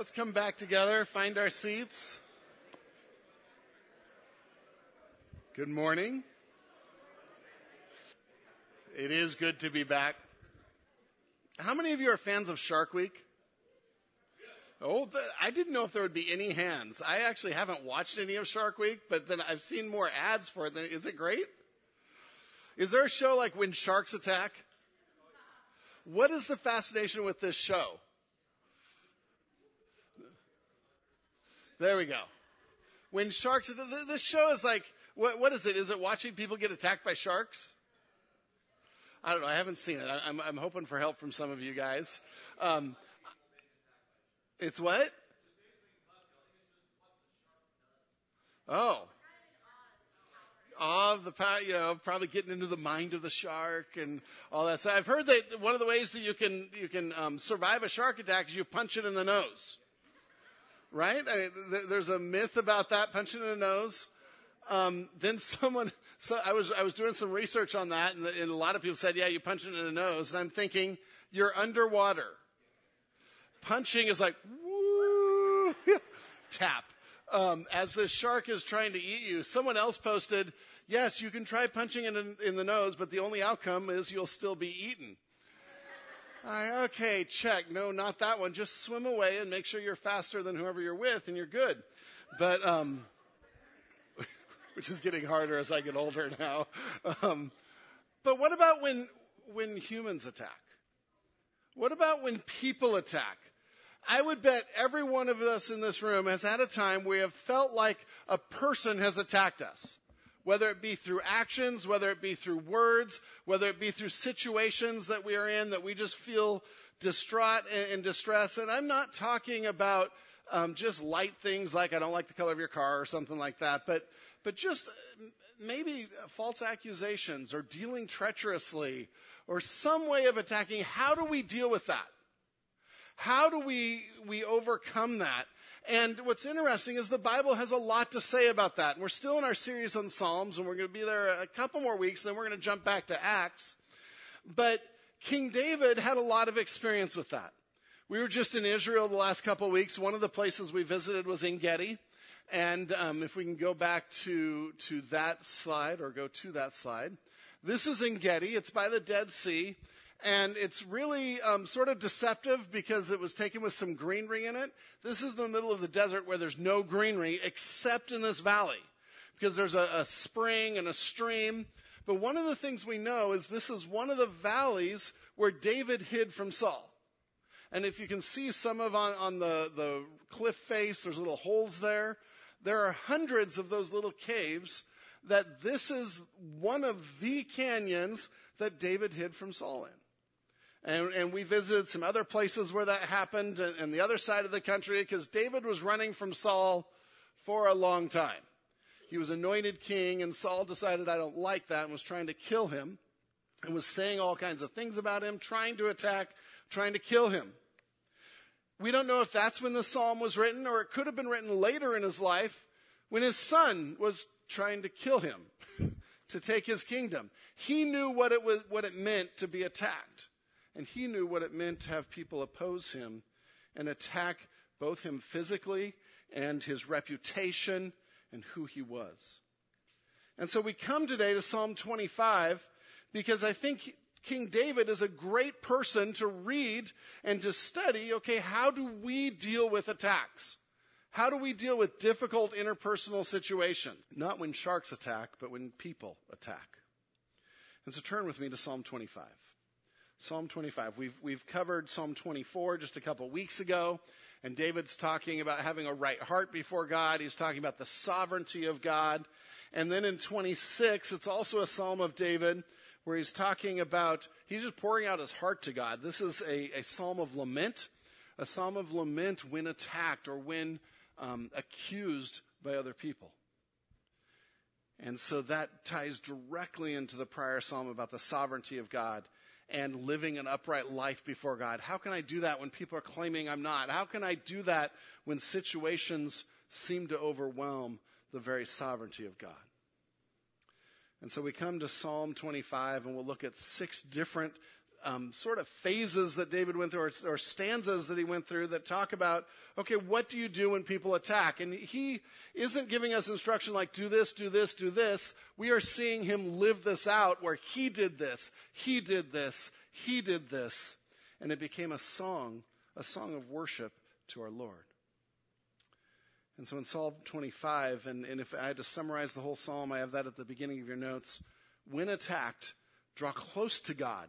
Let's come back together, find our seats. Good morning. It is good to be back. How many of you are fans of Shark Week? Oh, I didn't know if there would be any hands. I actually haven't watched any of Shark Week, but then I've seen more ads for it. Is it great? Is there a show like When Sharks Attack? What is the fascination with this show? There we go. When sharks, this show is like, what is it? Is it watching people get attacked by sharks? I don't know. I haven't seen it. I'm hoping for help from some of you guys. It's what? Oh. Awe of the power, probably getting into the mind of the shark and all that. So I've heard that one of the ways that you can survive a shark attack is you punch it in the nose. Right? I mean, there's a myth about that, punching in the nose. I was doing some research on that, and a lot of people said, yeah, you punch it in the nose. And I'm thinking, you're underwater. Punching is like, woo, tap. As this shark is trying to eat you, someone else posted, yes, you can try punching it in the nose, but the only outcome is you'll still be eaten. Okay, check. No, not that one. Just swim away and make sure you're faster than whoever you're with and you're good. But, which is getting harder as I get older now. But what about when humans attack? What about when people attack? I would bet every one of us in this room has had a time where we have felt like a person has attacked us. Whether it be through actions, whether it be through words, whether it be through situations that we are in that we just feel distraught and distress. And I'm not talking about just light things like I don't like the color of your car or something like that, but just maybe false accusations or dealing treacherously or some way of attacking. How do we deal with that? How do we overcome that? And what's interesting is the Bible has a lot to say about that. And we're still in our series on Psalms, and we're going to be there a couple more weeks, then we're going to jump back to Acts. But King David had a lot of experience with that. We were just in Israel the last couple of weeks. One of the places we visited was En Gedi. And if we can go back to that slide, or go to that slide. This is En Gedi. It's by the Dead Sea. And it's really sort of deceptive because it was taken with some greenery in it. This is the middle of the desert where there's no greenery except in this valley because there's a spring and a stream. But one of the things we know is this is one of the valleys where David hid from Saul. And if you can see some of on the cliff face, there's little holes there. There are hundreds of those little caves that this is one of the canyons that David hid from Saul in. And we visited some other places where that happened and the other side of the country because David was running from Saul for a long time. He was anointed king and Saul decided I don't like that and was trying to kill him and was saying all kinds of things about him, trying to attack, trying to kill him. We don't know if that's when the psalm was written or it could have been written later in his life when his son was trying to kill him to take his kingdom. He knew what it meant to be attacked. And he knew what it meant to have people oppose him and attack both him physically and his reputation and who he was. And so we come today to Psalm 25 because I think King David is a great person to read and to study. Okay, how do we deal with attacks? How do we deal with difficult interpersonal situations? Not when sharks attack, but when people attack. And so turn with me to Psalm 25. Psalm 25. We've covered Psalm 24 just a couple weeks ago, and David's talking about having a right heart before God. He's talking about the sovereignty of God. And then in 26, it's also a Psalm of David where he's talking about, he's just pouring out his heart to God. This is a Psalm of lament, a Psalm of lament when attacked or when accused by other people. And so that ties directly into the prior Psalm about the sovereignty of God and living an upright life before God. How can I do that when people are claiming I'm not? How can I do that when situations seem to overwhelm the very sovereignty of God? And so we come to Psalm 25, and we'll look at six different sort of phases that David went through, or stanzas that he went through that talk about, okay, what do you do when people attack? And he isn't giving us instruction like do this, do this, do this. We are seeing him live this out where he did this, he did this, he did this. And it became a song of worship to our Lord. And so in Psalm 25, and if I had to summarize the whole psalm, I have that at the beginning of your notes. When attacked, draw close to God,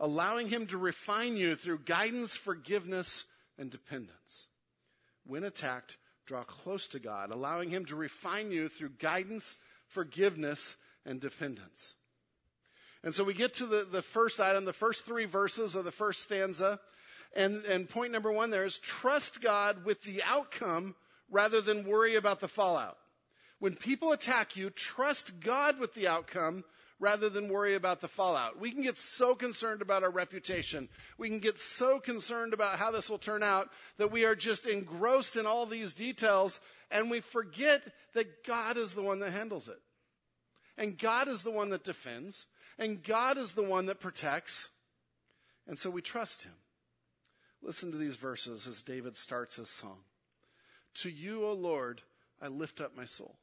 allowing him to refine you through guidance, forgiveness, and dependence. When attacked, draw close to God, allowing him to refine you through guidance, forgiveness, and dependence. And so we get to the first item, the first three verses or the first stanza. And point number one there is trust God with the outcome rather than worry about the fallout. When people attack you, trust God with the outcome rather than worry about the fallout. We can get so concerned about our reputation. We can get so concerned about how this will turn out that we are just engrossed in all these details, and we forget that God is the one that handles it. And God is the one that defends. And God is the one that protects. And so we trust him. Listen to these verses as David starts his song. To you, O Lord, I lift up my soul.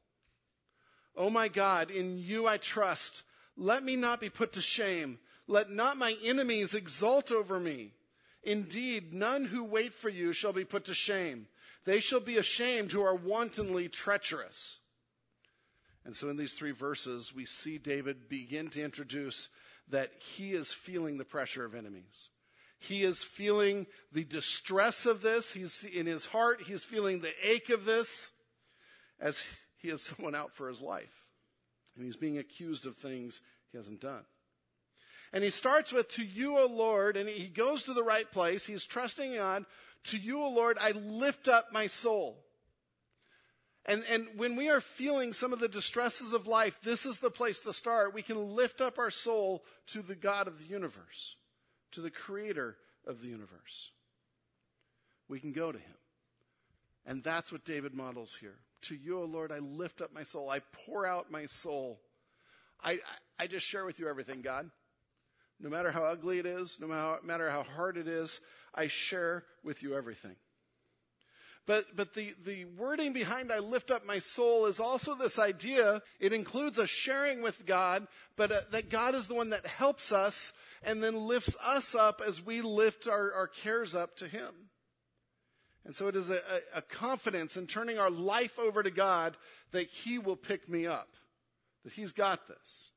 O my God, in you I trust. Let me not be put to shame. Let not my enemies exult over me. Indeed, none who wait for you shall be put to shame. They shall be ashamed who are wantonly treacherous. And so in these three verses, we see David begin to introduce that he is feeling the pressure of enemies. He is feeling the distress of this. He's in his heart. He's feeling the ache of this as he has someone out for his life. And he's being accused of things he hasn't done. And he starts with, to you, O Lord, and he goes to the right place. He's trusting God. To you, O Lord, I lift up my soul. And when we are feeling some of the distresses of life, this is the place to start. We can lift up our soul to the God of the universe, to the creator of the universe. We can go to him. And that's what David models here. To you, O Lord, I lift up my soul. I pour out my soul. I just share with you everything, God. No matter how ugly it is, no matter how hard it is, I share with you everything. But the wording behind I lift up my soul is also this idea. It includes a sharing with God, but that God is the one that helps us and then lifts us up as we lift our cares up to him. And so it is a confidence in turning our life over to God that he will pick me up, that he's got this.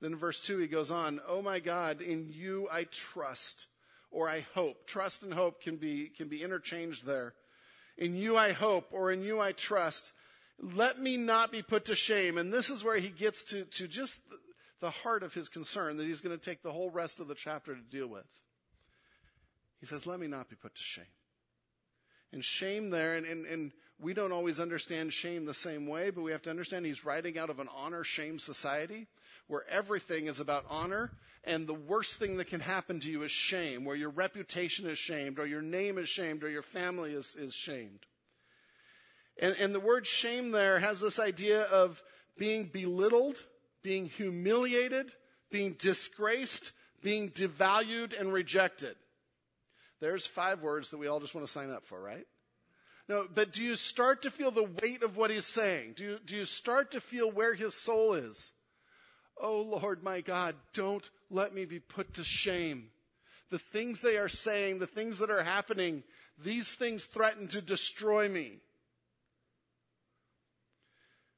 Then in verse 2, he goes on, oh my God, in you I trust, or I hope. Trust and hope can be interchanged there. In you I hope, or in you I trust. Let me not be put to shame. And this is where he gets to just the heart of his concern that he's going to take the whole rest of the chapter to deal with. He says, let me not be put to shame. And shame there, and we don't always understand shame the same way, but we have to understand he's writing out of an honor-shame society where everything is about honor, and the worst thing that can happen to you is shame, where your reputation is shamed, or your name is shamed, or your family is shamed. And the word shame there has this idea of being belittled, being humiliated, being disgraced, being devalued and rejected. There's 5 words that we all just want to sign up for, right? No, but do you start to feel the weight of what he's saying? Do you start to feel where his soul is? Oh, Lord, my God, don't let me be put to shame. The things they are saying, the things that are happening, these things threaten to destroy me.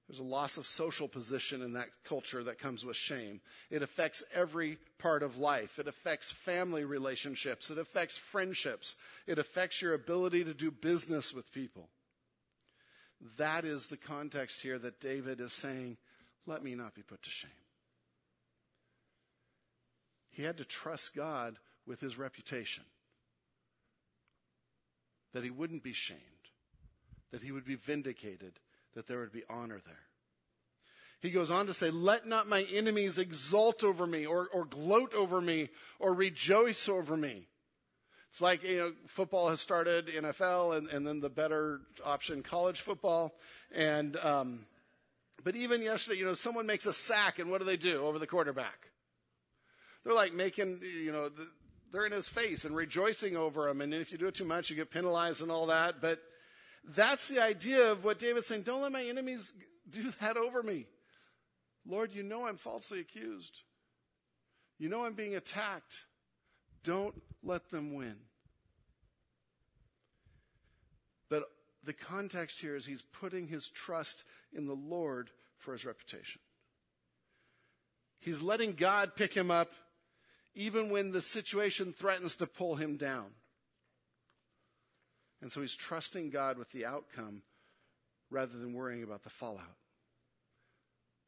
There's a loss of social position in that culture that comes with shame. It affects every part of life. It affects family relationships. It affects friendships. It affects your ability to do business with people. That is the context here that David is saying, let me not be put to shame. He had to trust God with his reputation, that he wouldn't be shamed, that he would be vindicated, that there would be honor there. He goes on to say, let not my enemies exult over me or gloat over me or rejoice over me. It's like, football has started, NFL, and then the better option, college football. And but even yesterday, someone makes a sack, and what do they do over the quarterback? they're like making, you know, they're in his face and rejoicing over him. And if you do it too much, you get penalized and all that. But that's the idea of what David's saying. Don't let my enemies do that over me. Lord, you know I'm falsely accused. You know I'm being attacked. Don't let them win. But the context here is he's putting his trust in the Lord for his reputation. He's letting God pick him up even when the situation threatens to pull him down. And so he's trusting God with the outcome rather than worrying about the fallout.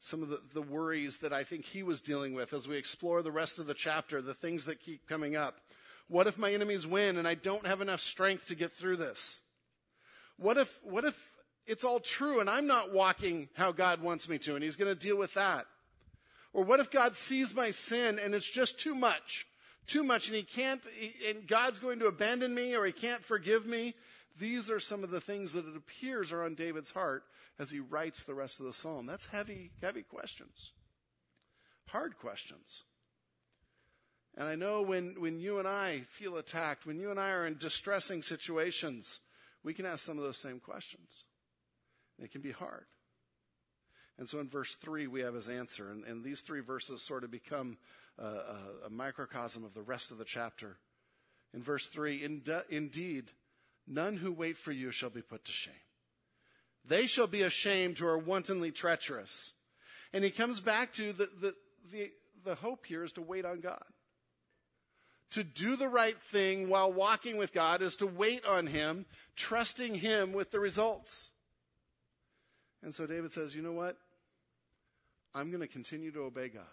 Some of the worries that I think he was dealing with as we explore the rest of the chapter, the things that keep coming up. What if my enemies win and I don't have enough strength to get through this? What if it's all true and I'm not walking how God wants me to, and he's going to deal with that? Or what if God sees my sin and it's just too much, and and God's going to abandon me, or he can't forgive me? These are some of the things that it appears are on David's heart as he writes the rest of the psalm. That's heavy, heavy questions. Hard questions. And I know when you and I feel attacked, when you and I are in distressing situations, we can ask some of those same questions. And it can be hard. And so in verse 3, we have his answer. And these three verses sort of become a microcosm of the rest of the chapter. In verse 3, indeed, none who wait for you shall be put to shame. They shall be ashamed who are wantonly treacherous. And he comes back to the hope here is to wait on God. To do the right thing while walking with God is to wait on him, trusting him with the results. And so David says, you know what? I'm going to continue to obey God.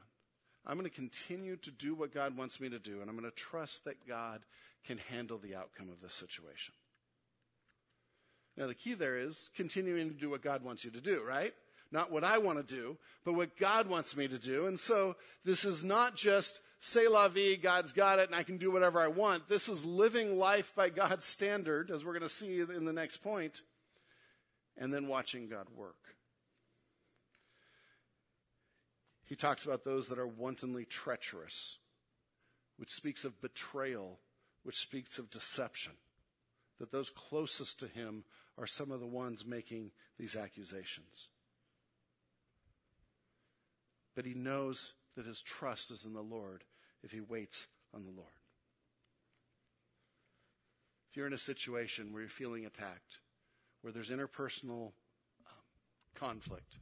I'm going to continue to do what God wants me to do, and I'm going to trust that God can handle the outcome of this situation. Now, the key there is continuing to do what God wants you to do, right? Not what I want to do, but what God wants me to do. And so this is not just say la vie, God's got it, and I can do whatever I want. This is living life by God's standard, as we're going to see in the next point, and then watching God work. He talks about those that are wantonly treacherous, which speaks of betrayal, which speaks of deception, that those closest to him are some of the ones making these accusations. But he knows that his trust is in the Lord if he waits on the Lord. If you're in a situation where you're feeling attacked, where there's interpersonal conflict,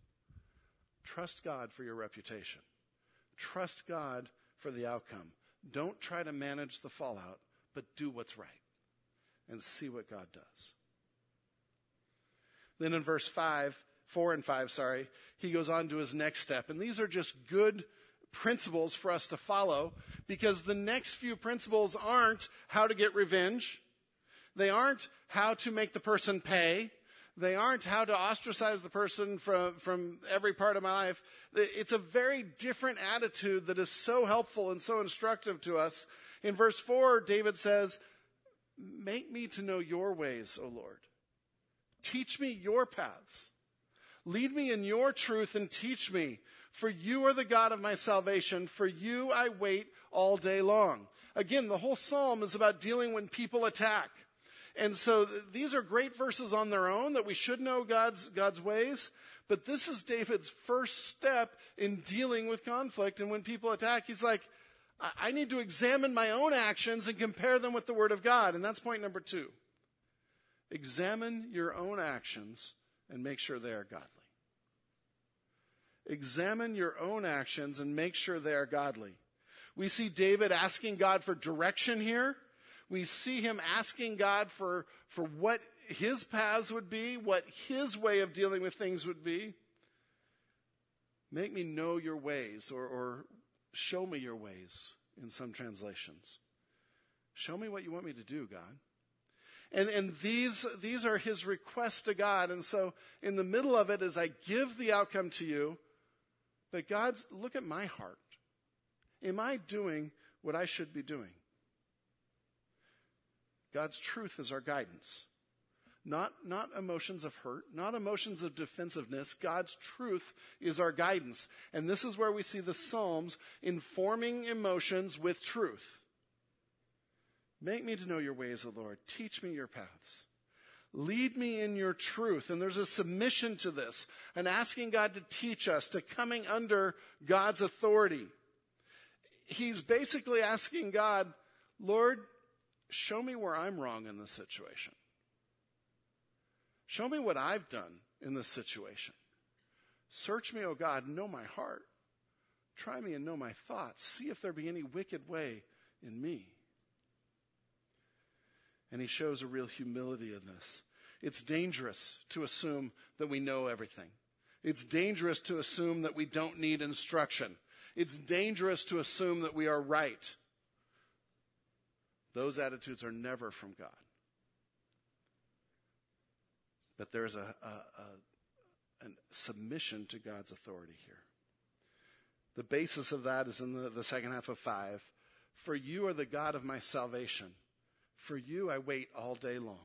trust God for your reputation. Trust God for the outcome. Don't try to manage the fallout, but do what's right and see what God does. Then in verse 4 and 5, he goes on to his next step. And these are just good principles for us to follow, because the next few principles aren't how to get revenge. They aren't how to make the person pay. They aren't how to ostracize the person from every part of my life. It's a very different attitude that is so helpful and so instructive to us. In verse 4, David says, make me to know your ways, O Lord. Teach me your paths. Lead me in your truth and teach me, for you are the God of my salvation. For you I wait all day long. Again, the whole psalm is about dealing when people attack. And so these are great verses on their own, that we should know God's ways. But this is David's first step in dealing with conflict. And when people attack, he's like, I need to examine my own actions and compare them with the Word of God. And that's point number 2. Examine your own actions and make sure they are godly. Examine your own actions and make sure they are godly. We see David asking God for direction here. We see him asking God for what his paths would be, what his way of dealing with things would be. Make me know your ways, or show me your ways in some translations. Show me what you want me to do, God. And these are his requests to God. And so in the middle of it is, I give the outcome to you, but God, look at my heart. Am I doing what I should be doing? God's truth is our guidance. not emotions of hurt, not emotions of defensiveness. God's truth is our guidance. And this is where we see the Psalms informing emotions with truth. Make me to know your ways, O Lord. Teach me your paths. Lead me in your truth. And there's a submission to this and asking God to teach us, to coming under God's authority. He's basically asking God, Lord, show me where I'm wrong in this situation. Show me what I've done in this situation. Search me, O God, know my heart. Try me and know my thoughts. See if there be any wicked way in me. And he shows a real humility in this. It's dangerous to assume that we know everything. It's dangerous to assume that we don't need instruction. It's dangerous to assume that we are right. Those attitudes are never from God. But there's a submission to God's authority here. The basis of that is in the second half of 5. For you are the God of my salvation. For you I wait all day long.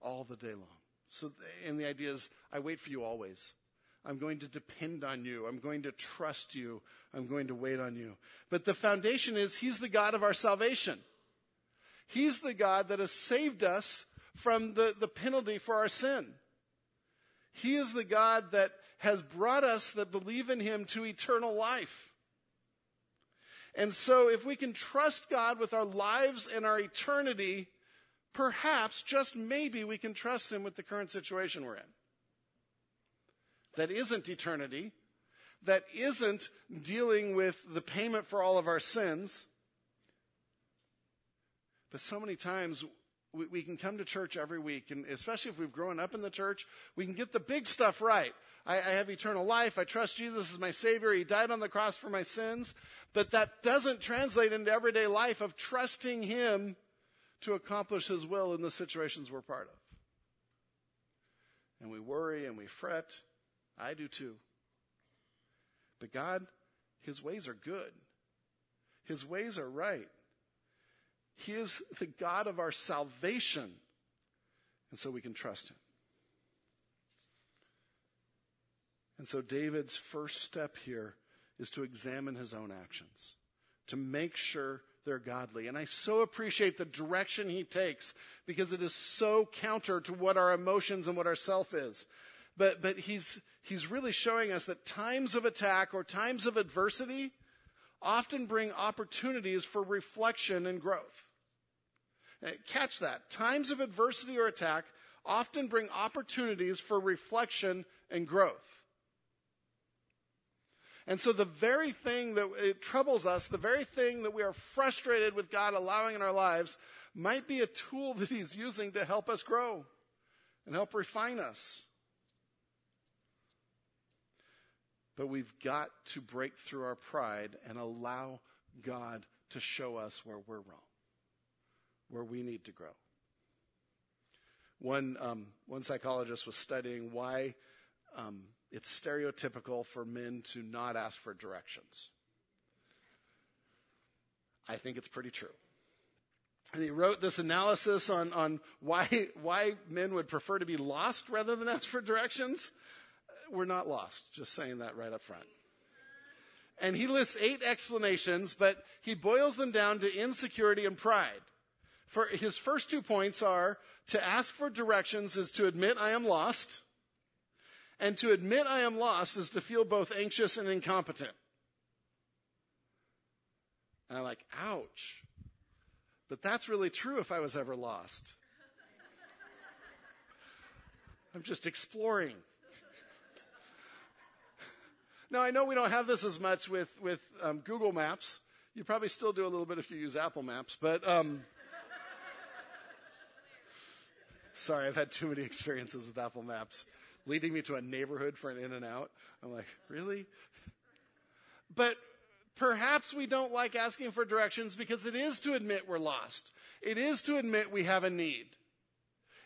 All the day long. So, and the idea is, I wait for you always. I'm going to depend on you. I'm going to trust you. I'm going to wait on you. But the foundation is he's the God of our salvation. He's the God that has saved us from the penalty for our sin. He is the God that has brought us that believe in him to eternal life. And so if we can trust God with our lives and our eternity, perhaps, just maybe, we can trust him with the current situation we're in. That isn't eternity, that isn't dealing with the payment for all of our sins. But so many times we can come to church every week, and especially if we've grown up in the church, we can get the big stuff right. I have eternal life. I trust Jesus as my Savior. He died on the cross for my sins. But that doesn't translate into everyday life of trusting him to accomplish his will in the situations we're part of. And we worry and we fret. I do too. But God, his ways are good. His ways are right. He is the God of our salvation. And so we can trust him. And so David's first step here is to examine his own actions, to make sure they're godly. And I so appreciate the direction he takes because it is so counter to what our emotions and what our self is. But he's really showing us that times of attack or times of adversity often bring opportunities for reflection and growth. Catch that. Times of adversity or attack often bring opportunities for reflection and growth. And so the very thing that it troubles us, the very thing that we are frustrated with God allowing in our lives might be a tool that he's using to help us grow and help refine us. But we've got to break through our pride and allow God to show us where we're wrong, where we need to grow. One psychologist was studying why it's stereotypical for men to not ask for directions. I think it's pretty true. And he wrote this analysis on why men would prefer to be lost rather than ask for directions. We're not lost, just saying that right up front. And he lists 8 explanations, but he boils them down to insecurity and pride. For his first 2 points are, to ask for directions is to admit I am lost, and to admit I am lost is to feel both anxious and incompetent. And I'm like, ouch. But that's really true if I was ever lost. I'm just exploring. Now, I know we don't have this as much with Google Maps. You probably still do a little bit if you use Apple Maps, but sorry, I've had too many experiences with Apple Maps, leading me to a neighborhood for an In-N-Out. I'm like, really? But perhaps we don't like asking for directions because it is to admit we're lost. It is to admit we have a need.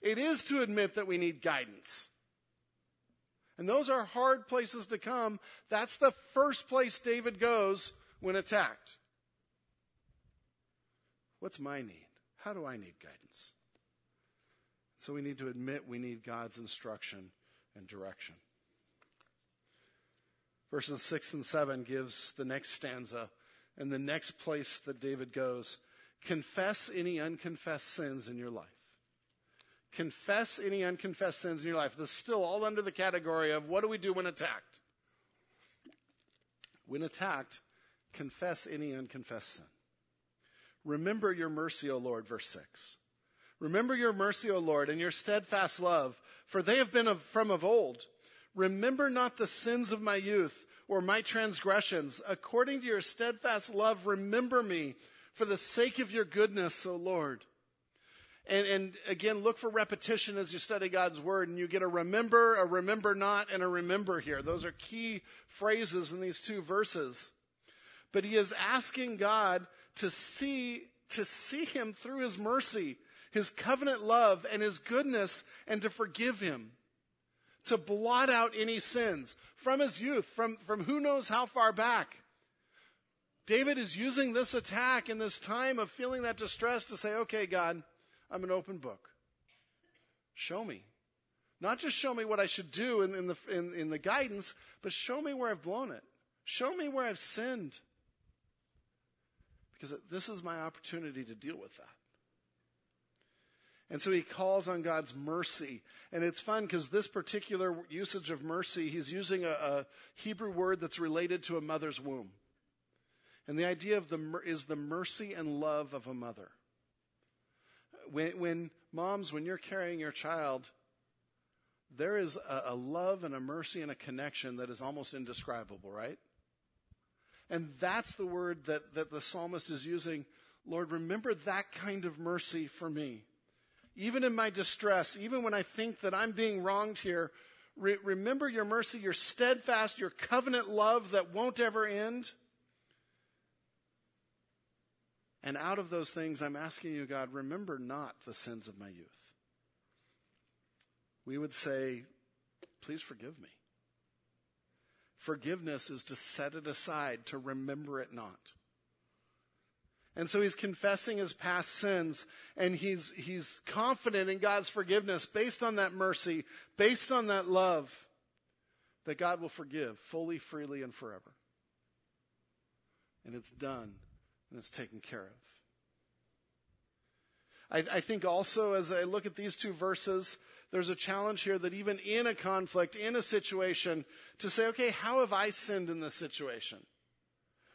It is to admit that we need guidance. And those are hard places to come. That's the first place David goes when attacked. What's my need? How do I need guidance? So we need to admit we need God's instruction and direction. Verses 6 and 7 gives the next stanza and the next place that David goes. Confess any unconfessed sins in your life. Confess any unconfessed sins in your life. This is still all under the category of what do we do when attacked? When attacked, confess any unconfessed sin. Remember your mercy, O Lord, verse 6. Remember your mercy, O Lord, and your steadfast love, for they have been from of old. Remember not the sins of my youth or my transgressions. According to your steadfast love, remember me for the sake of your goodness, O Lord. And again, look for repetition as you study God's word, and you get a remember not, and a remember here. Those are key phrases in these two verses. But he is asking God to see him through his mercy, his covenant love, and his goodness, and to forgive him, to blot out any sins from his youth, from who knows how far back. David is using this attack in this time of feeling that distress to say, okay, God, I'm an open book. Show me. Not just show me what I should do in the guidance, but show me where I've blown it. Show me where I've sinned. Because this is my opportunity to deal with that. And so he calls on God's mercy. And it's fun because this particular usage of mercy, he's using a Hebrew word that's related to a mother's womb. And the idea of the mercy and love of a mother. When you're carrying your child, there is a love and a mercy and a connection that is almost indescribable, right? And that's the word that the psalmist is using. Lord, remember that kind of mercy for me. Even in my distress, even when I think that I'm being wronged here, remember your mercy, your steadfast, your covenant love that won't ever end. And out of those things, I'm asking you, God, remember not the sins of my youth. We would say, please forgive me. Forgiveness is to set it aside, to remember it not. And so he's confessing his past sins, and he's confident in God's forgiveness based on that mercy, based on that love, that God will forgive fully, freely, and forever. And it's done. And it's taken care of. I think also, as I look at these two verses, there's a challenge here that even in a conflict, in a situation, to say, okay, how have I sinned in this situation?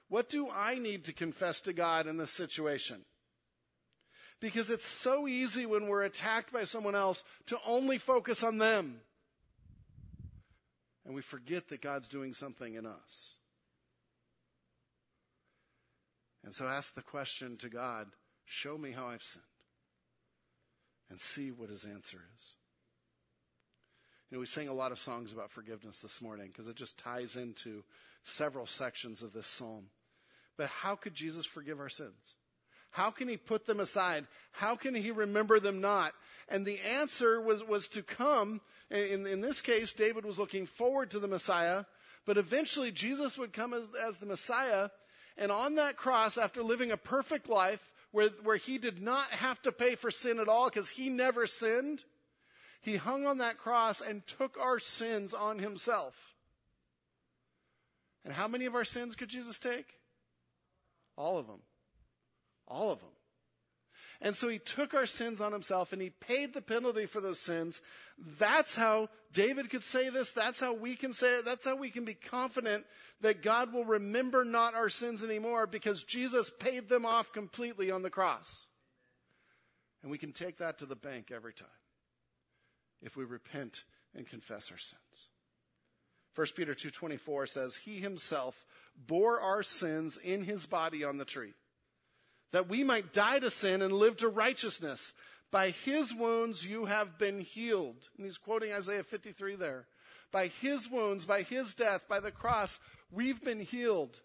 What do I need to confess to God in this situation? Because it's so easy when we're attacked by someone else to only focus on them. And we forget that God's doing something in us. And so ask the question to God, show me how I've sinned, and see what his answer is. You know, we sang a lot of songs about forgiveness this morning because it just ties into several sections of this psalm. But how could Jesus forgive our sins? How can he put them aside? How can he remember them not? And the answer was to come. In this case, David was looking forward to the Messiah, but eventually Jesus would come as the Messiah. And on that cross, after living a perfect life where he did not have to pay for sin at all because he never sinned, he hung on that cross and took our sins on himself. And how many of our sins could Jesus take? All of them. All of them. And so he took our sins on himself and he paid the penalty for those sins. That's how David could say this. That's how we can say it. That's how we can be confident that God will remember not our sins anymore because Jesus paid them off completely on the cross. And we can take that to the bank every time if we repent and confess our sins. First Peter 2:24 says, he himself bore our sins in his body on the tree, that we might die to sin and live to righteousness. By his wounds you have been healed. And he's quoting Isaiah 53 there. By his wounds, by his death, by the cross, we've been healed.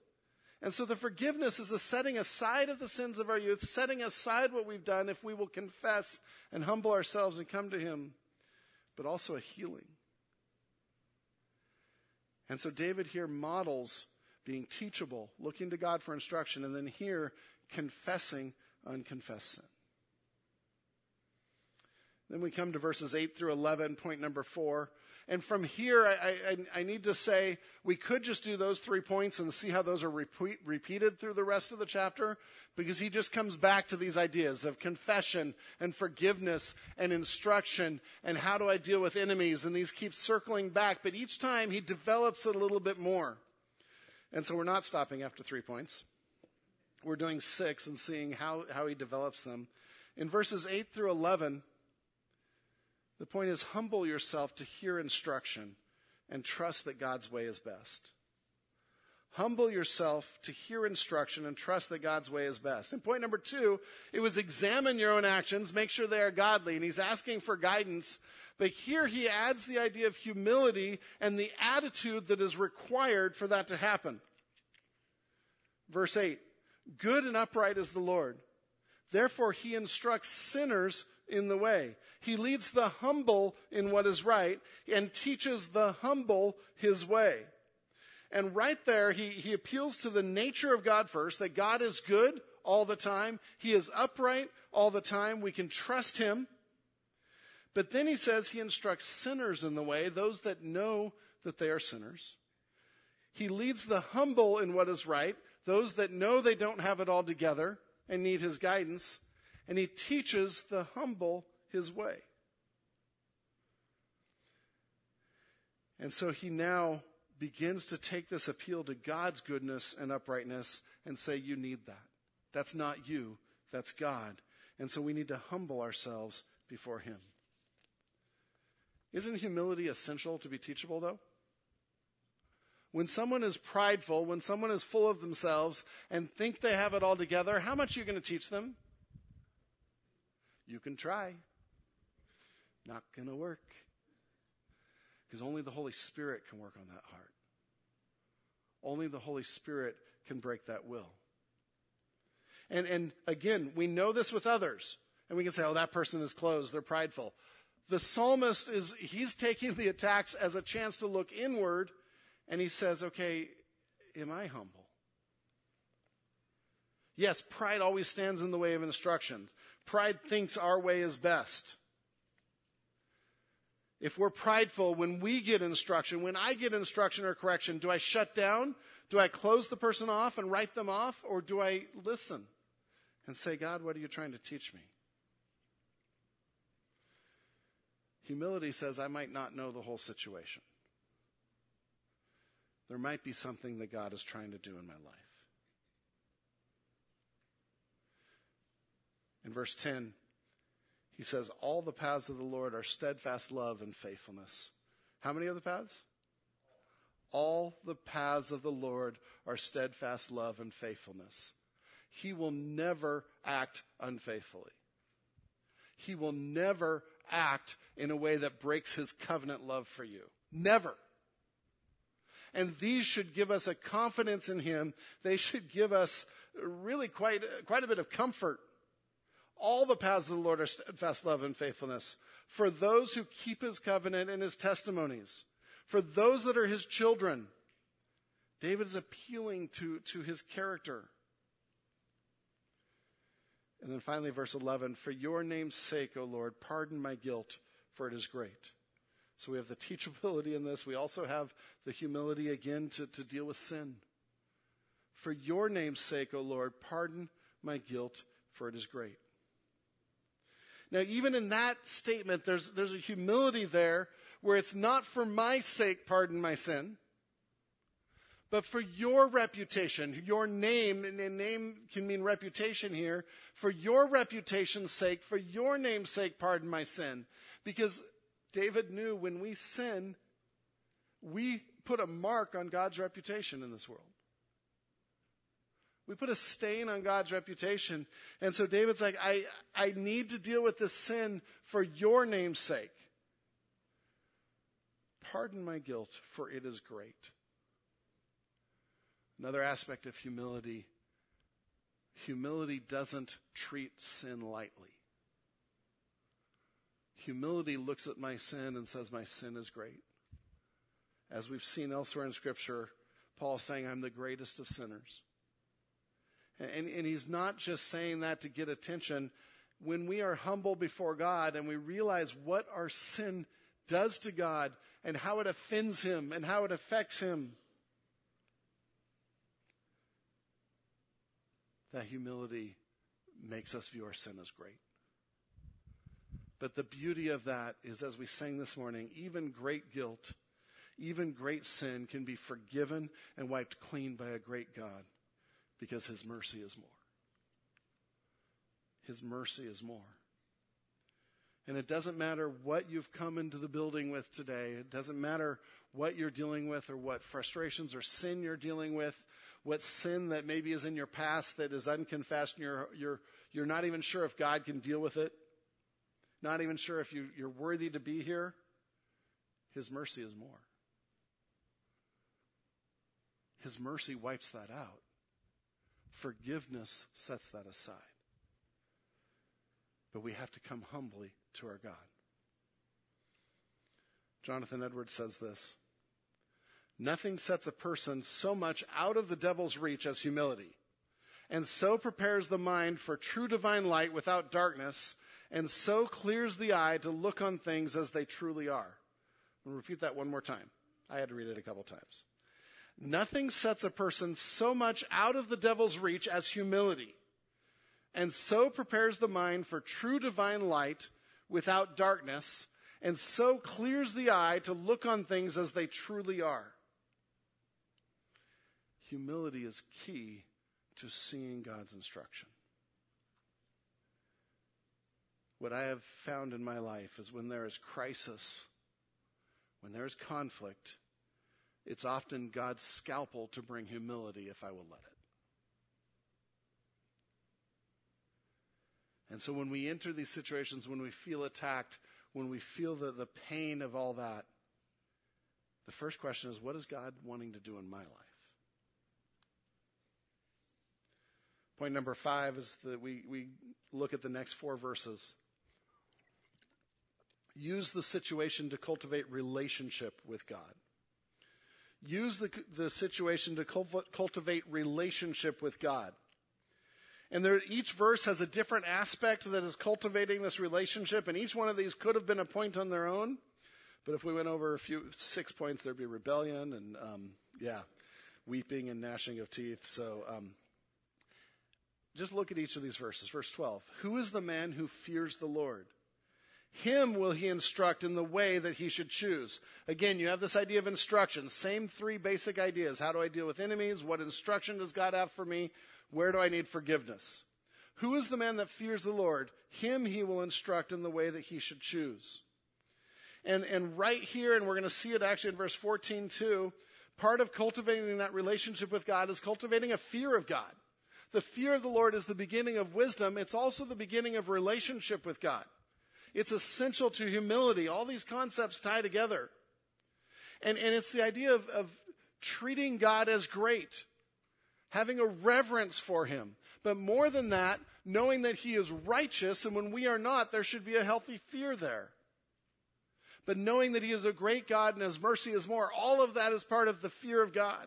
And so the forgiveness is a setting aside of the sins of our youth, setting aside what we've done if we will confess and humble ourselves and come to him, but also a healing. And so David here models being teachable, looking to God for instruction, and then here, confessing unconfessed sin. Then we come to verses 8 through 11, point number 4. And from here, I need to say we could just do those 3 points and see how those are repeated through the rest of the chapter, because he just comes back to these ideas of confession and forgiveness and instruction and how do I deal with enemies, and these keep circling back. But each time he develops it a little bit more. And so we're not stopping after 3 points. We're doing 6 and seeing how he develops them. In verses 8 through 11, the point is, humble yourself to hear instruction and trust that God's way is best. Humble yourself to hear instruction and trust that God's way is best. And point number 2, it was examine your own actions, make sure they are godly. And he's asking for guidance. But here he adds the idea of humility and the attitude that is required for that to happen. Verse 8, good and upright is the Lord. Therefore he instructs sinners in the way. He leads the humble in what is right and teaches the humble his way. And right there, he appeals to the nature of God first, that God is good all the time. He is upright all the time. We can trust him. But then he says he instructs sinners in the way, those that know that they are sinners. He leads the humble in what is right, those that know they don't have it all together and need his guidance. And he teaches the humble his way. And so he now begins to take this appeal to God's goodness and uprightness and say, you need that. That's not you, that's God. And so we need to humble ourselves before him. Isn't humility essential to be teachable, though? When someone is prideful, when someone is full of themselves and think they have it all together, how much are you going to teach them? You can try. Not going to work. Because only the Holy Spirit can work on that heart. Only the Holy Spirit can break that will. And again, we know this with others. And we can say, oh, that person is closed. They're prideful. The psalmist he's taking the attacks as a chance to look inward. And he says, okay, am I humble? Yes, pride always stands in the way of instructions. Pride thinks our way is best. If we're prideful, when we get instruction, when I get instruction or correction, do I shut down? Do I close the person off and write them off? Or do I listen and say, God, what are you trying to teach me? Humility says I might not know the whole situation. There might be something that God is trying to do in my life. In verse 10, he says, all the paths of the Lord are steadfast love and faithfulness. How many of the paths? All the paths of the Lord are steadfast love and faithfulness. He will never act unfaithfully. He will never act in a way that breaks his covenant love for you. Never. And these should give us a confidence in him. They should give us really quite a bit of comfort. All the paths of the Lord are steadfast love and faithfulness for those who keep his covenant and his testimonies, for those that are his children. David is appealing to his character. And then finally, verse 11, for your name's sake, O Lord, pardon my guilt, for it is great. So we have the teachability in this. We also have the humility again to deal with sin. For your name's sake, O Lord, pardon my guilt, for it is great. Now, even in that statement, there's a humility there where it's not for my sake, pardon my sin, but for your reputation, your name, and name can mean reputation here, for your reputation's sake, for your name's sake, pardon my sin. Because David knew when we sin, we put a mark on God's reputation in this world. We put a stain on God's reputation. And so David's like, I need to deal with this sin for your name's sake. Pardon my guilt, for it is great. Another aspect of humility. Humility doesn't treat sin lightly. Humility looks at my sin and says, my sin is great. As we've seen elsewhere in Scripture, Paul is saying, I'm the greatest of sinners. And he's not just saying that to get attention. when we are humble before God and we realize what our sin does to God and how it offends him and how it affects him, that humility makes us view our sin as great. But the beauty of that is, as we sang this morning, even great guilt, even great sin can be forgiven and wiped clean by a great God, because his mercy is more. His mercy is more. And it doesn't matter what you've come into the building with today. It doesn't matter what you're dealing with or what frustrations or sin you're dealing with, what sin that maybe is in your past that is unconfessed and you're not even sure if God can deal with it, not even sure if you're worthy to be here. His mercy is more. His mercy wipes that out. Forgiveness sets that aside. But we have to come humbly to our God. Jonathan Edwards says this: nothing sets a person so much out of the devil's reach as humility, and so prepares the mind for true divine light without darkness, and so clears the eye to look on things as they truly are. I'm going to repeat that one more time. I had to read it a couple times. Nothing sets a person so much out of the devil's reach as humility, and so prepares the mind for true divine light without darkness, and so clears the eye to look on things as they truly are. Humility is key to seeing God's instruction. What I have found in my life is when there is crisis, when there is conflict, it's often God's scalpel to bring humility if I will let it. And so when we enter these situations, when we feel attacked, when we feel the pain of all that, the first question is, what is God wanting to do in my life? Point number 5 is that we look at the next 4 verses. Use the situation to cultivate relationship with God. Use the situation to cultivate relationship with God. And there, each verse has a different aspect that is cultivating this relationship, and each one of these could have been a point on their own. But if we went over 6 points, there'd be rebellion and, weeping and gnashing of teeth. So just look at each of these verses. Verse 12, who is the man who fears the Lord? Him will he instruct in the way that he should choose. Again, you have this idea of instruction. Same 3 basic ideas. How do I deal with enemies? What instruction does God have for me? Where do I need forgiveness? Who is the man that fears the Lord? Him he will instruct in the way that he should choose. And right here, and we're going to see it actually in verse 14 too, part of cultivating that relationship with God is cultivating a fear of God. The fear of the Lord is the beginning of wisdom. It's also the beginning of relationship with God. It's essential to humility. All these concepts tie together. And it's the idea of treating God as great, having a reverence for him. But more than that, knowing that he is righteous, and when we are not, there should be a healthy fear there. But knowing that he is a great God and his mercy is more, all of that is part of the fear of God.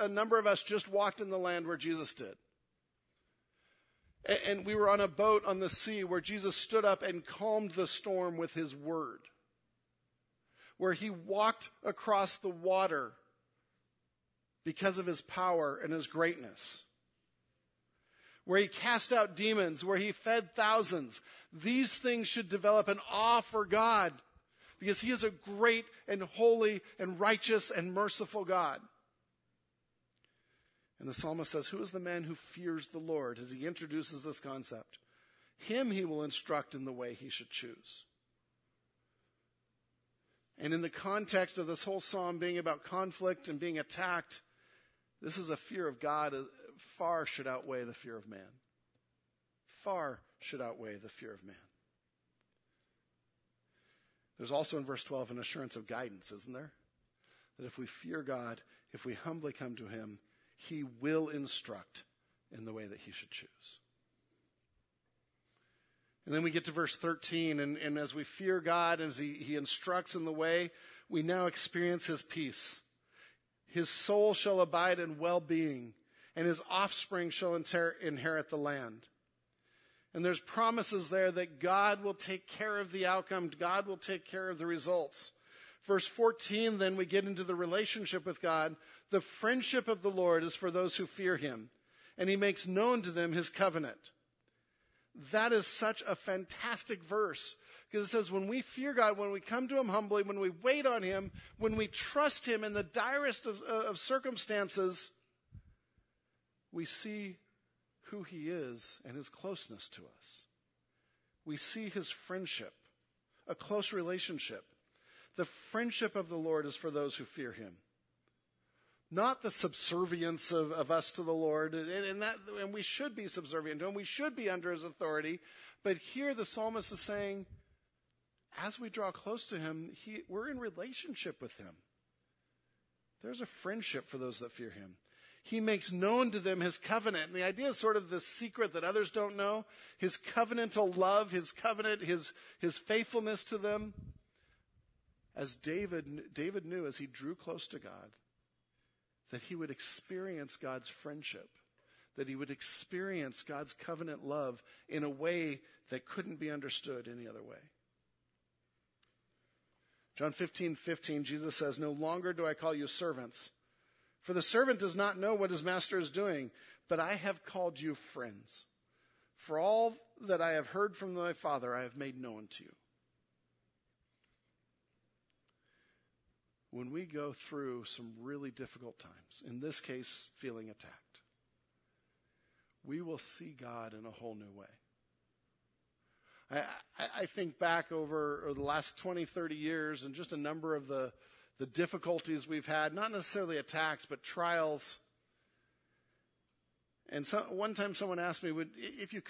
A number of us just walked in the land where Jesus did. And we were on a boat on the sea where Jesus stood up and calmed the storm with his word, where he walked across the water because of his power and his greatness, where he cast out demons, where he fed thousands. These things should develop an awe for God, because he is a great and holy and righteous and merciful God. And the psalmist says, who is the man who fears the Lord? As he introduces this concept, him he will instruct in the way he should choose. And in the context of this whole psalm being about conflict and being attacked, this is a fear of God far should outweigh the fear of man. Far should outweigh the fear of man. There's also in verse 12 an assurance of guidance, isn't there? That if we fear God, if we humbly come to him, he will instruct in the way that he should choose. And then we get to verse 13, and as we fear God, and as he instructs in the way, we now experience his peace. His soul shall abide in well-being, and his offspring shall inherit the land. And there's promises there that God will take care of the outcome. God will take care of the results. Verse 14, then we get into the relationship with God. The friendship of the Lord is for those who fear him, and he makes known to them his covenant. That is such a fantastic verse, because it says when we fear God, when we come to him humbly, when we wait on him, when we trust him in the direst of circumstances, we see who he is and his closeness to us. We see his friendship, a close relationship. The friendship of the Lord is for those who fear him. Not the subservience of us to the Lord, and we should be subservient to him. We should be under his authority. But here the psalmist is saying, as we draw close to him, we're in relationship with him. There's a friendship for those that fear him. He makes known to them his covenant. And the idea is sort of the secret that others don't know. His covenantal love, his covenant, his faithfulness to them. As David knew as he drew close to God, that he would experience God's friendship, that he would experience God's covenant love in a way that couldn't be understood any other way. John 15:15, Jesus says, "No longer do I call you servants, for the servant does not know what his master is doing, but I have called you friends. For all that I have heard from my Father, I have made known to you." When we go through some really difficult times, in this case, feeling attacked, we will see God in a whole new way. I think back over the last 20, 30 years and just a number of the difficulties we've had, not necessarily attacks, but trials. And one time someone asked me, would you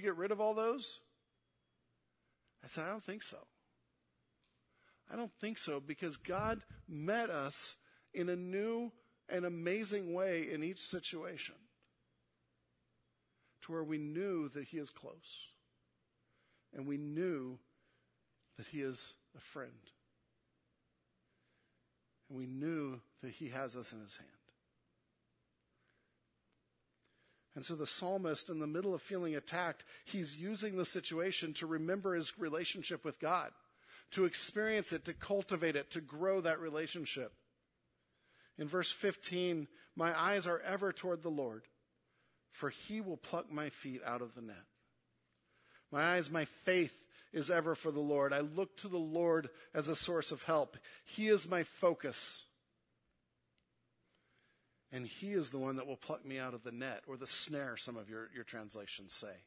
get rid of all those? I said, I don't think so, because God met us in a new and amazing way in each situation to where we knew that he is close and we knew that he is a friend and we knew that he has us in his hand. And so the psalmist, in the middle of feeling attacked, he's using the situation to remember his relationship with God, to experience it, to cultivate it, to grow that relationship. In verse 15, my eyes are ever toward the Lord, for he will pluck my feet out of the net. My eyes, my faith is ever for the Lord. I look to the Lord as a source of help. He is my focus. And he is the one that will pluck me out of the net, or the snare, some of your translations say.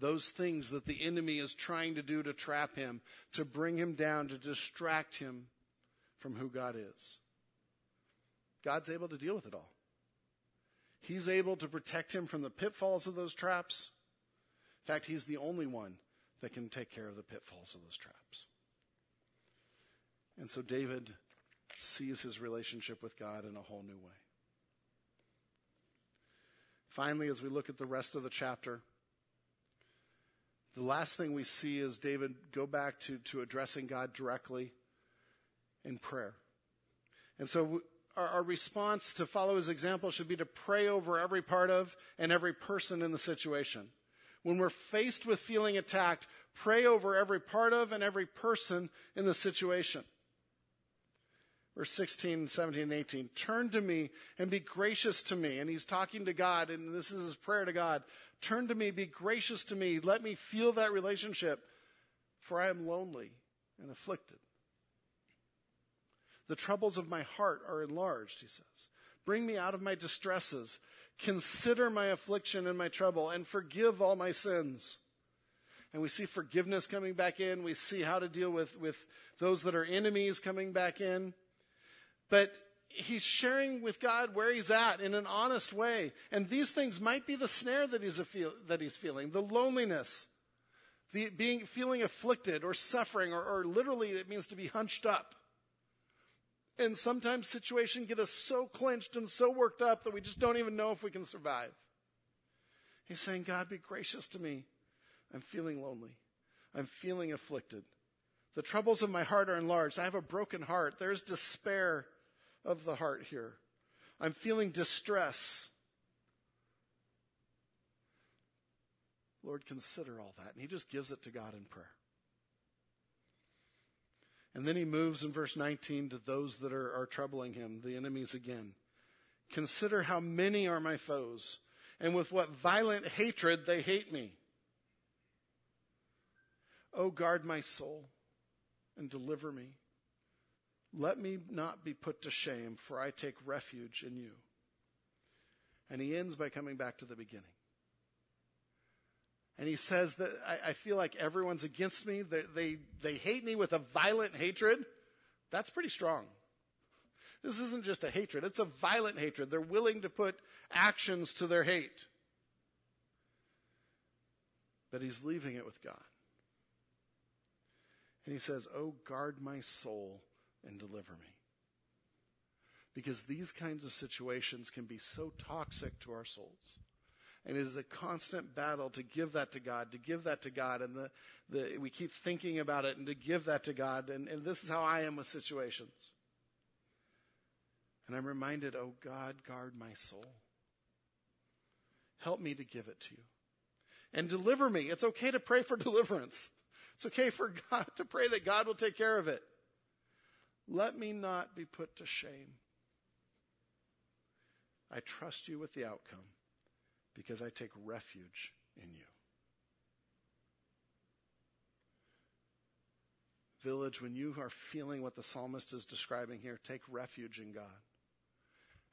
Those things that the enemy is trying to do to trap him, to bring him down, to distract him from who God is. God's able to deal with it all. He's able to protect him from the pitfalls of those traps. In fact, he's the only one that can take care of the pitfalls of those traps. And so David sees his relationship with God in a whole new way. Finally, as we look at the rest of the chapter, the last thing we see is David go back to addressing God directly in prayer. And so our response to follow his example should be to pray over every part of and every person in the situation. When we're faced with feeling attacked, pray over every part of and every person in the situation. Verse 16, 17, and 18, turn to me and be gracious to me. And he's talking to God, and this is his prayer to God. Turn to me, be gracious to me. Let me feel that relationship, for I am lonely and afflicted. The troubles of my heart are enlarged, he says. Bring me out of my distresses. Consider my affliction and my trouble, and forgive all my sins. And we see forgiveness coming back in. We see how to deal with those that are enemies coming back in. But he's sharing with God where he's at in an honest way. And these things might be the snare that he's feeling, the loneliness, the feeling afflicted or suffering, or literally it means to be hunched up. And sometimes situations get us so clenched and so worked up that we just don't even know if we can survive. He's saying, God, be gracious to me. I'm feeling lonely. I'm feeling afflicted. The troubles of my heart are enlarged. I have a broken heart. There's despair of the heart here. I'm feeling distress. Lord, consider all that. And he just gives it to God in prayer. And then he moves in verse 19 to those that are troubling him, the enemies again. Consider how many are my foes, and with what violent hatred they hate me. Oh, guard my soul and deliver me. Let me not be put to shame, for I take refuge in you. And he ends by coming back to the beginning. And he says that I feel like everyone's against me. They hate me with a violent hatred. That's pretty strong. This isn't just a hatred. It's a violent hatred. They're willing to put actions to their hate. But he's leaving it with God. And he says, oh, guard my soul and deliver me. Because these kinds of situations can be so toxic to our souls. And it is a constant battle to give that to God, And we keep thinking about it and to give that to God. And this is how I am with situations. And I'm reminded, oh God, guard my soul. Help me to give it to you. And deliver me. It's okay to pray for deliverance. It's okay for God to pray that God will take care of it. Let me not be put to shame. I trust you with the outcome because I take refuge in you. Village, when you are feeling what the psalmist is describing here, take refuge in God.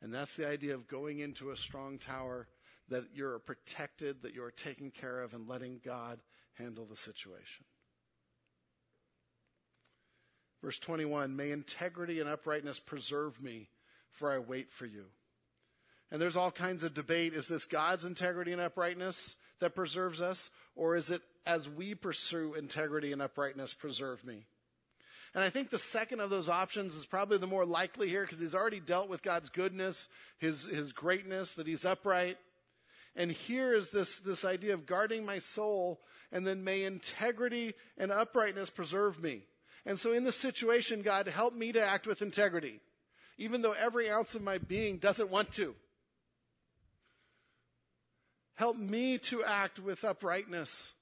And that's the idea of going into a strong tower, that you're protected, that you're taken care of, and letting God handle the situation. Verse 21, may integrity and uprightness preserve me, for I wait for you. And there's all kinds of debate. Is this God's integrity and uprightness that preserves us? Or is it, as we pursue integrity and uprightness, preserve me? And I think the second of those options is probably the more likely here, because he's already dealt with God's goodness, his greatness, that he's upright. And here is this idea of guarding my soul, and then may integrity and uprightness preserve me. And so in this situation, God, help me to act with integrity, even though every ounce of my being doesn't want to. Help me to act with uprightness,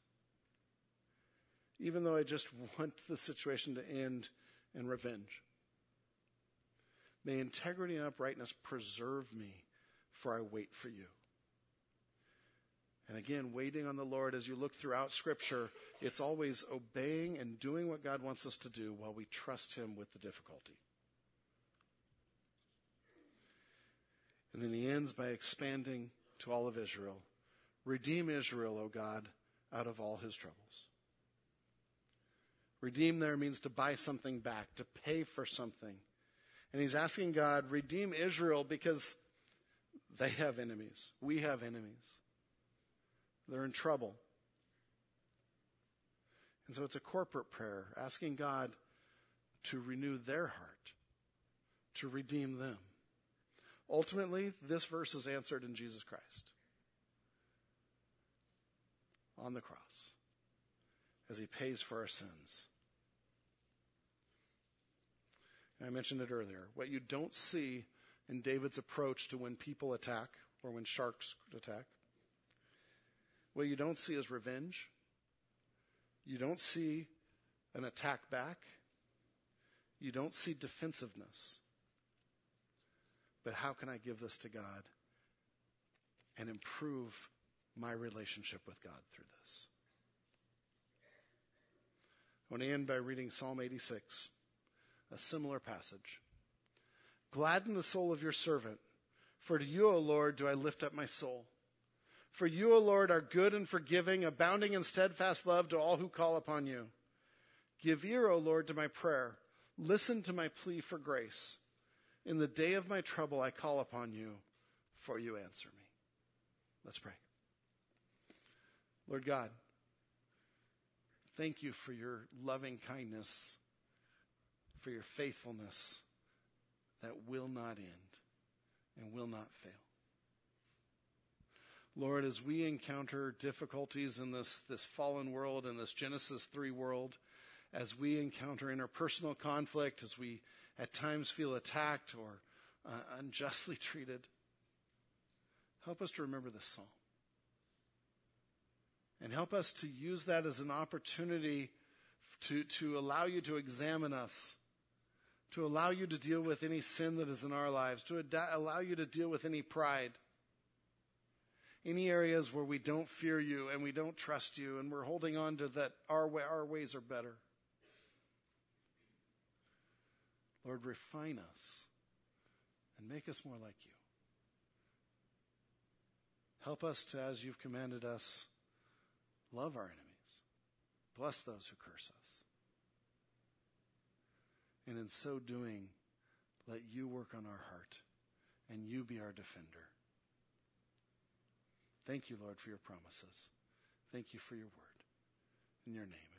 even though I just want the situation to end in revenge. May integrity and uprightness preserve me, for I wait for you. And again, waiting on the Lord, as you look throughout Scripture, it's always obeying and doing what God wants us to do while we trust him with the difficulty. And then he ends by expanding to all of Israel. Redeem Israel, O God, out of all his troubles. Redeem there means to buy something back, to pay for something. And he's asking God, redeem Israel because they have enemies. We have enemies. They're in trouble. And so it's a corporate prayer, asking God to renew their heart, to redeem them. Ultimately, this verse is answered in Jesus Christ on the cross as he pays for our sins. And I mentioned it earlier. What you don't see in David's approach to when people attack or when sharks attack, what you don't see is revenge. You don't see an attack back. You don't see defensiveness. But how can I give this to God and improve my relationship with God through this? I want to end by reading Psalm 86, a similar passage. Gladden the soul of your servant, for to you, O Lord, do I lift up my soul. For you, O Lord, are good and forgiving, abounding in steadfast love to all who call upon you. Give ear, O Lord, to my prayer. Listen to my plea for grace. In the day of my trouble, I call upon you, for you answer me. Let's pray. Lord God, thank you for your loving kindness, for your faithfulness that will not end and will not fail. Lord, as we encounter difficulties in this fallen world, in this Genesis 3 world, as we encounter interpersonal conflict, as we at times feel attacked or unjustly treated, help us to remember this psalm. And help us to use that as an opportunity to allow you to examine us, to allow you to deal with any sin that is in our lives, to allow you to deal with any pride, any areas where we don't fear you and we don't trust you and we're holding on to that our ways are better. Lord, refine us and make us more like you. Help us to, as you've commanded us, love our enemies. Bless those who curse us. And in so doing, let you work on our heart and you be our defender. Thank you, Lord, for your promises. Thank you for your word. In your name.